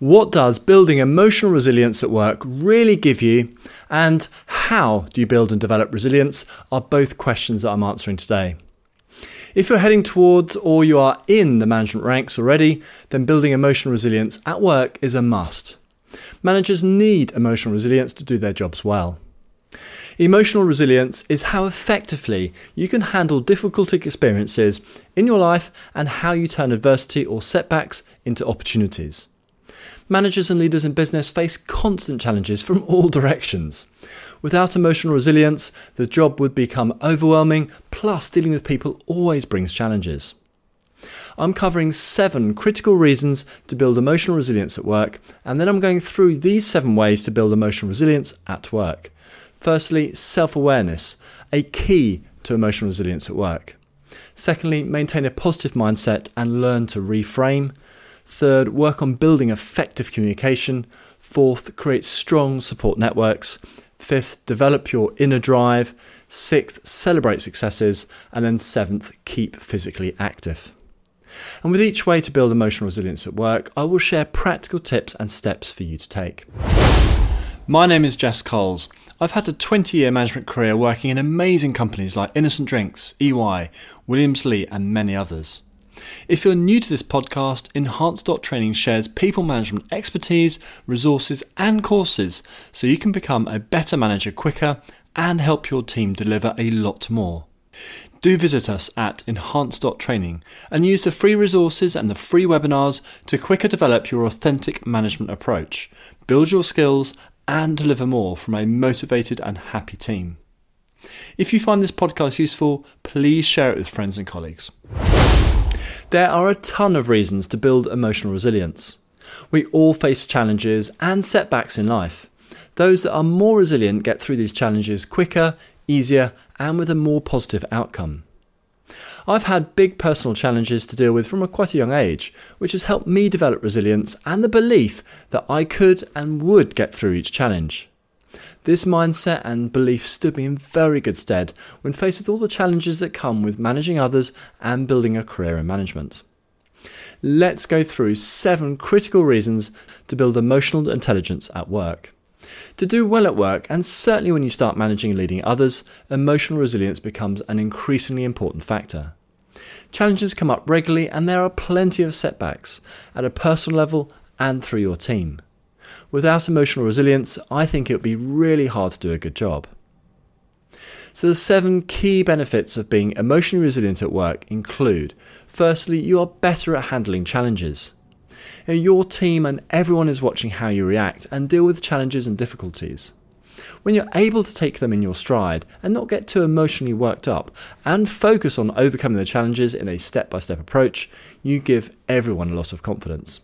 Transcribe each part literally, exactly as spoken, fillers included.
What does building emotional resilience at work really give you, and how do you build and develop resilience are both questions that I'm answering today. If you're heading towards or you are in the management ranks already, then building emotional resilience at work is a must. Managers need emotional resilience to do their jobs well. Emotional resilience is how effectively you can handle difficult experiences in your life and how you turn adversity or setbacks into opportunities. Managers and leaders in business face constant challenges from all directions. Without emotional resilience, the job would become overwhelming, plus dealing with people always brings challenges. I'm covering seven critical reasons to build emotional resilience at work, and then I'm going through these seven ways to build emotional resilience at work. Firstly, self-awareness, a key to emotional resilience at work. Secondly, maintain a positive mindset and learn to reframe. Third, work on building effective communication. Fourth, create strong support networks. Fifth, develop your inner drive. Sixth, celebrate successes. And then seventh, keep physically active. And with each way to build emotional resilience at work, I will share practical tips and steps for you to take. My name is Jess Coles. I've had a twenty-year management career working in amazing companies like Innocent Drinks, E Y, Williams Lee and many others. If you're new to this podcast, Enhance Training shares people management expertise, resources and courses so you can become a better manager quicker and help your team deliver a lot more. Do visit us at enhance dot training and use the free resources and the free webinars to quicker develop your authentic management approach, build your skills and deliver more from a motivated and happy team. If you find this podcast useful, please share it with friends and colleagues. There are a ton of reasons to build emotional resilience. We all face challenges and setbacks in life. Those that are more resilient get through these challenges quicker, easier, and with a more positive outcome. I've had big personal challenges to deal with from a quite a young age, which has helped me develop resilience and the belief that I could and would get through each challenge. This mindset and belief stood me in very good stead when faced with all the challenges that come with managing others and building a career in management. Let's go through seven critical reasons to build emotional intelligence at work. To do well at work, and certainly when you start managing and leading others, emotional resilience becomes an increasingly important factor. Challenges come up regularly and there are plenty of setbacks at a personal level and through your team. Without emotional resilience, I think it would be really hard to do a good job. So the seven key benefits of being emotionally resilient at work include, firstly, you are better at handling challenges. Your team and everyone is watching how you react and deal with challenges and difficulties. When you're able to take them in your stride and not get too emotionally worked up and focus on overcoming the challenges in a step-by-step approach, you give everyone a lot of confidence.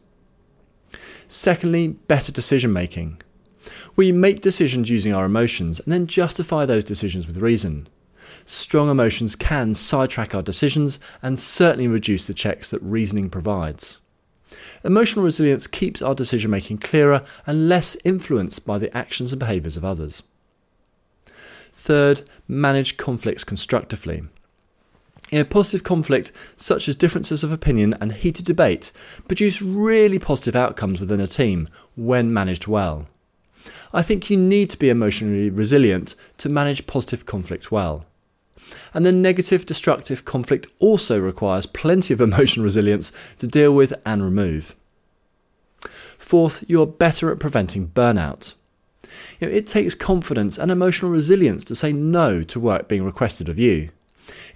Secondly, better decision making. We make decisions using our emotions and then justify those decisions with reason. Strong emotions can sidetrack our decisions and certainly reduce the checks that reasoning provides. Emotional resilience keeps our decision making clearer and less influenced by the actions and behaviours of others. Third, manage conflicts constructively. In a positive conflict, such as differences of opinion and heated debate, produce really positive outcomes within a team when managed well. I think you need to be emotionally resilient to manage positive conflict well. And the negative, destructive conflict also requires plenty of emotional resilience to deal with and remove. Fourth, you're better at preventing burnout. You know, it takes confidence and emotional resilience to say no to work being requested of you.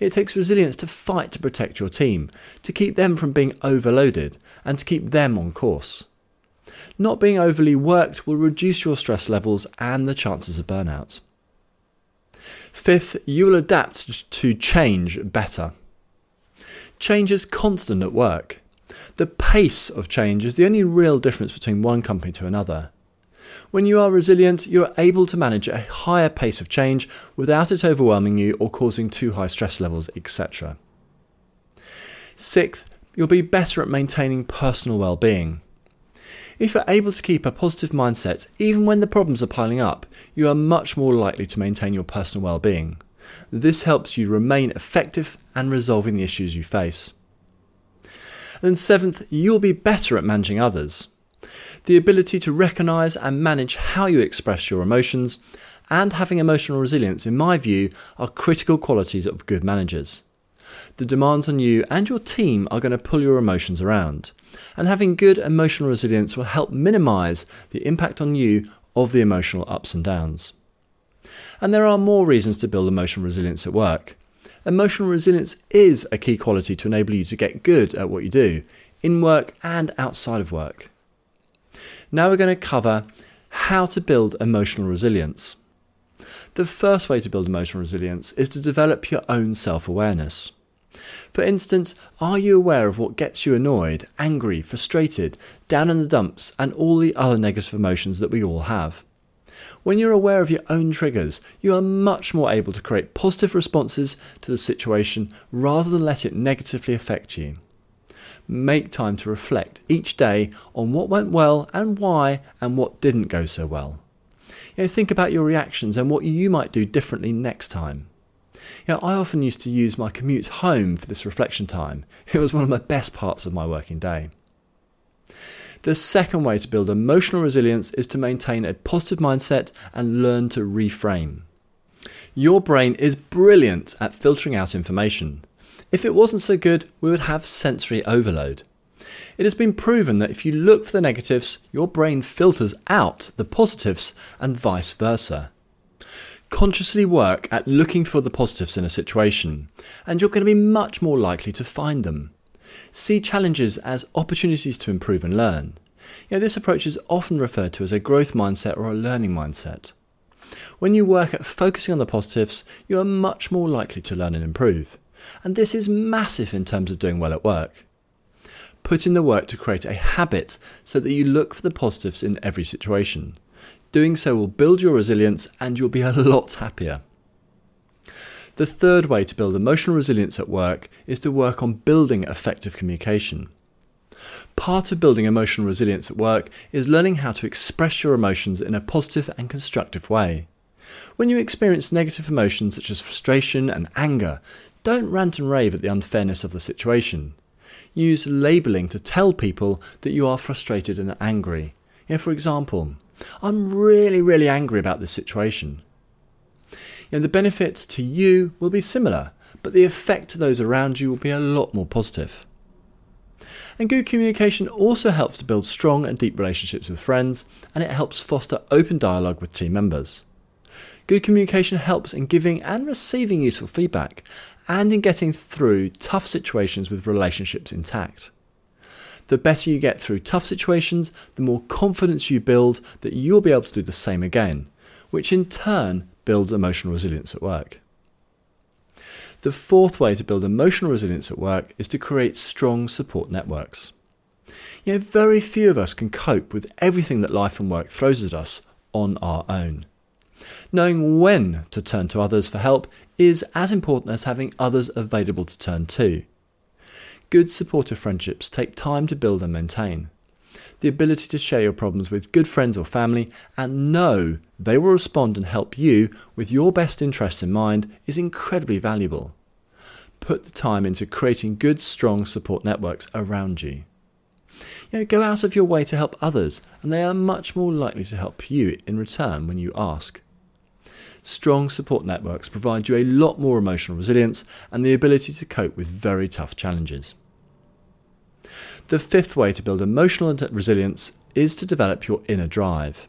It takes resilience to fight to protect your team, to keep them from being overloaded, and to keep them on course. Not being overly worked will reduce your stress levels and the chances of burnout. Fifth, you will adapt to change better. Change is constant at work. The pace of change is the only real difference between one company to another. When you are resilient, you are able to manage a higher pace of change without it overwhelming you or causing too high stress levels, et cetera. Sixth, you'll be better at maintaining personal well-being. If you're able to keep a positive mindset, even when the problems are piling up, you are much more likely to maintain your personal well-being. This helps you remain effective and resolving the issues you face. And seventh, you'll be better at managing others. the ability to recognise and manage how you express your emotions, and having emotional resilience, in my view, are critical qualities of good managers. The demands on you and your team are going to pull your emotions around, and having good emotional resilience will help minimise the impact on you of the emotional ups and downs. And there are more reasons to build emotional resilience at work. Emotional resilience is a key quality to enable you to get good at what you do, in work and outside of work. Now we're going to cover how to build emotional resilience. The first way to build emotional resilience is to develop your own self-awareness. For instance, are you aware of what gets you annoyed, angry, frustrated, down in the dumps, and all the other negative emotions that we all have? When you're aware of your own triggers, you are much more able to create positive responses to the situation rather than let it negatively affect you. Make time to reflect each day on what went well and why, and what didn't go so well. You know, think about your reactions and what you might do differently next time. You know, I often used to use my commute home for this reflection time. It was one of the best parts of my working day. The second way to build emotional resilience is to maintain a positive mindset and learn to reframe. Your brain is brilliant at filtering out information. If it wasn't so good, we would have sensory overload. It has been proven that if you look for the negatives, your brain filters out the positives and vice versa. Consciously work at looking for the positives in a situation, and you're going to be much more likely to find them. See challenges as opportunities to improve and learn. You know, this approach is often referred to as a growth mindset or a learning mindset. When you work at focusing on the positives, you are much more likely to learn and improve. And this is massive in terms of doing well at work. Put in the work to create a habit so that you look for the positives in every situation. Doing so will build your resilience and you'll be a lot happier. The third way to build emotional resilience at work is to work on building effective communication. Part of building emotional resilience at work is learning how to express your emotions in a positive and constructive way. When you experience negative emotions such as frustration and anger, don't rant and rave at the unfairness of the situation. Use labelling to tell people that you are frustrated and angry. You know, for example, I'm really, really angry about this situation. You know, the benefits to you will be similar, but the effect to those around you will be a lot more positive. And good communication also helps to build strong and deep relationships with friends, and it helps foster open dialogue with team members. Good communication helps in giving and receiving useful feedback, and in getting through tough situations with relationships intact. The better you get through tough situations, the more confidence you build that you'll be able to do the same again, which in turn builds emotional resilience at work. The fourth way to build emotional resilience at work is to create strong support networks. You know, very few of us can cope with everything that life and work throws at us on our own. Knowing when to turn to others for help is as important as having others available to turn to. Good supportive friendships take time to build and maintain. The ability to share your problems with good friends or family and know they will respond and help you with your best interests in mind is incredibly valuable. Put the time into creating good, strong support networks around you. You know, go out of your way to help others, and they are much more likely to help you in return when you ask. Strong support networks provide you a lot more emotional resilience and the ability to cope with very tough challenges. The fifth way to build emotional resilience is to develop your inner drive.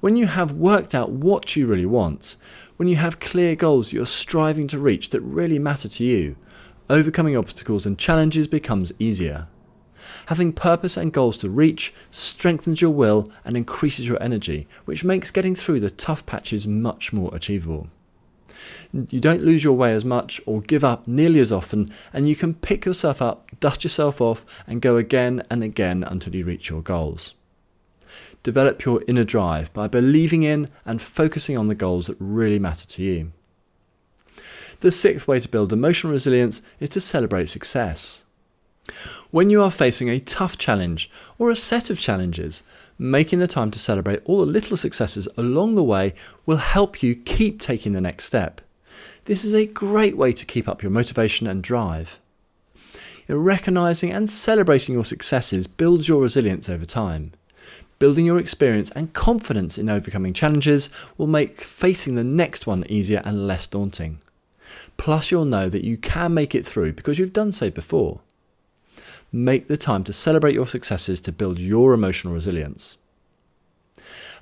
When you have worked out what you really want, when you have clear goals you're striving to reach that really matter to you, overcoming obstacles and challenges becomes easier. Having purpose and goals to reach strengthens your will and increases your energy, which makes getting through the tough patches much more achievable. You don't lose your way as much or give up nearly as often, and you can pick yourself up, dust yourself off, and go again and again until you reach your goals. Develop your inner drive by believing in and focusing on the goals that really matter to you. The sixth way to build emotional resilience is to celebrate success. When you are facing a tough challenge or a set of challenges, making the time to celebrate all the little successes along the way will help you keep taking the next step. This is a great way to keep up your motivation and drive. Recognising and celebrating your successes builds your resilience over time. Building your experience and confidence in overcoming challenges will make facing the next one easier and less daunting. Plus, you'll know that you can make it through because you've done so before. Make the time to celebrate your successes to build your emotional resilience.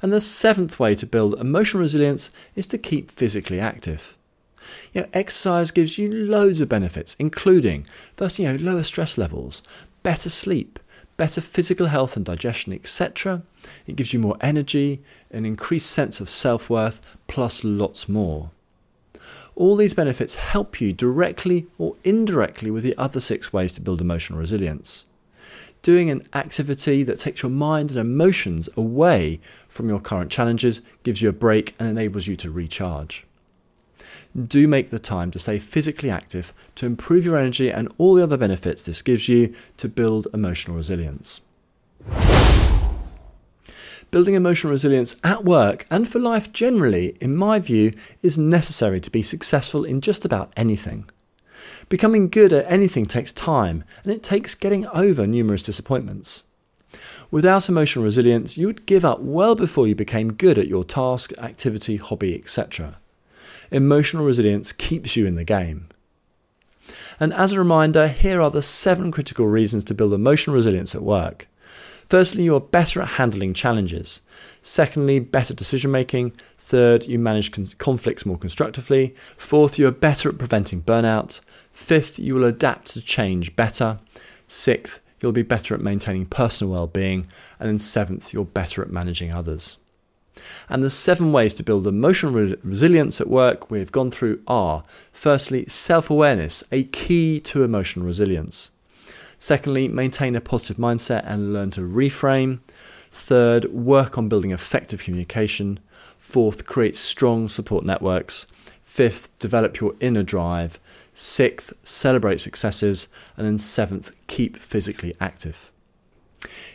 And the seventh way to build emotional resilience is to keep physically active. You know, exercise gives you loads of benefits, including first, you know, lower stress levels, better sleep, better physical health and digestion, et cetera. It gives you more energy, an increased sense of self-worth, plus lots more. All these benefits help you directly or indirectly with the other six ways to build emotional resilience. Doing an activity that takes your mind and emotions away from your current challenges gives you a break and enables you to recharge. Do make the time to stay physically active to improve your energy and all the other benefits this gives you to build emotional resilience. Building emotional resilience at work and for life generally, in my view, is necessary to be successful in just about anything. Becoming good at anything takes time, and it takes getting over numerous disappointments. Without emotional resilience, you would give up well before you became good at your task, activity, hobby, et cetera. Emotional resilience keeps you in the game. And as a reminder, here are the seven critical reasons to build emotional resilience at work. Firstly, you are better at handling challenges. Secondly, better decision making. Third, you manage con- conflicts more constructively. Fourth, you are better at preventing burnout. Fifth, you will adapt to change better. Sixth, you'll be better at maintaining personal well-being. And then seventh, you're better at managing others. And the seven ways to build emotional re- resilience at work we've gone through are, firstly, self-awareness, a key to emotional resilience. Secondly, maintain a positive mindset and learn to reframe. Third, work on building effective communication. Fourth, create strong support networks. Fifth, develop your inner drive. Sixth, celebrate successes. And then seventh, keep physically active.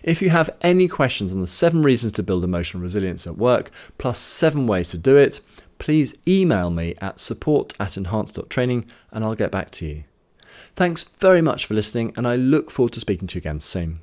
If you have any questions on the seven reasons to build emotional resilience at work, plus seven ways to do it, please email me at support at enhance.training and I'll get back to you. Thanks very much for listening, and I look forward to speaking to you again soon.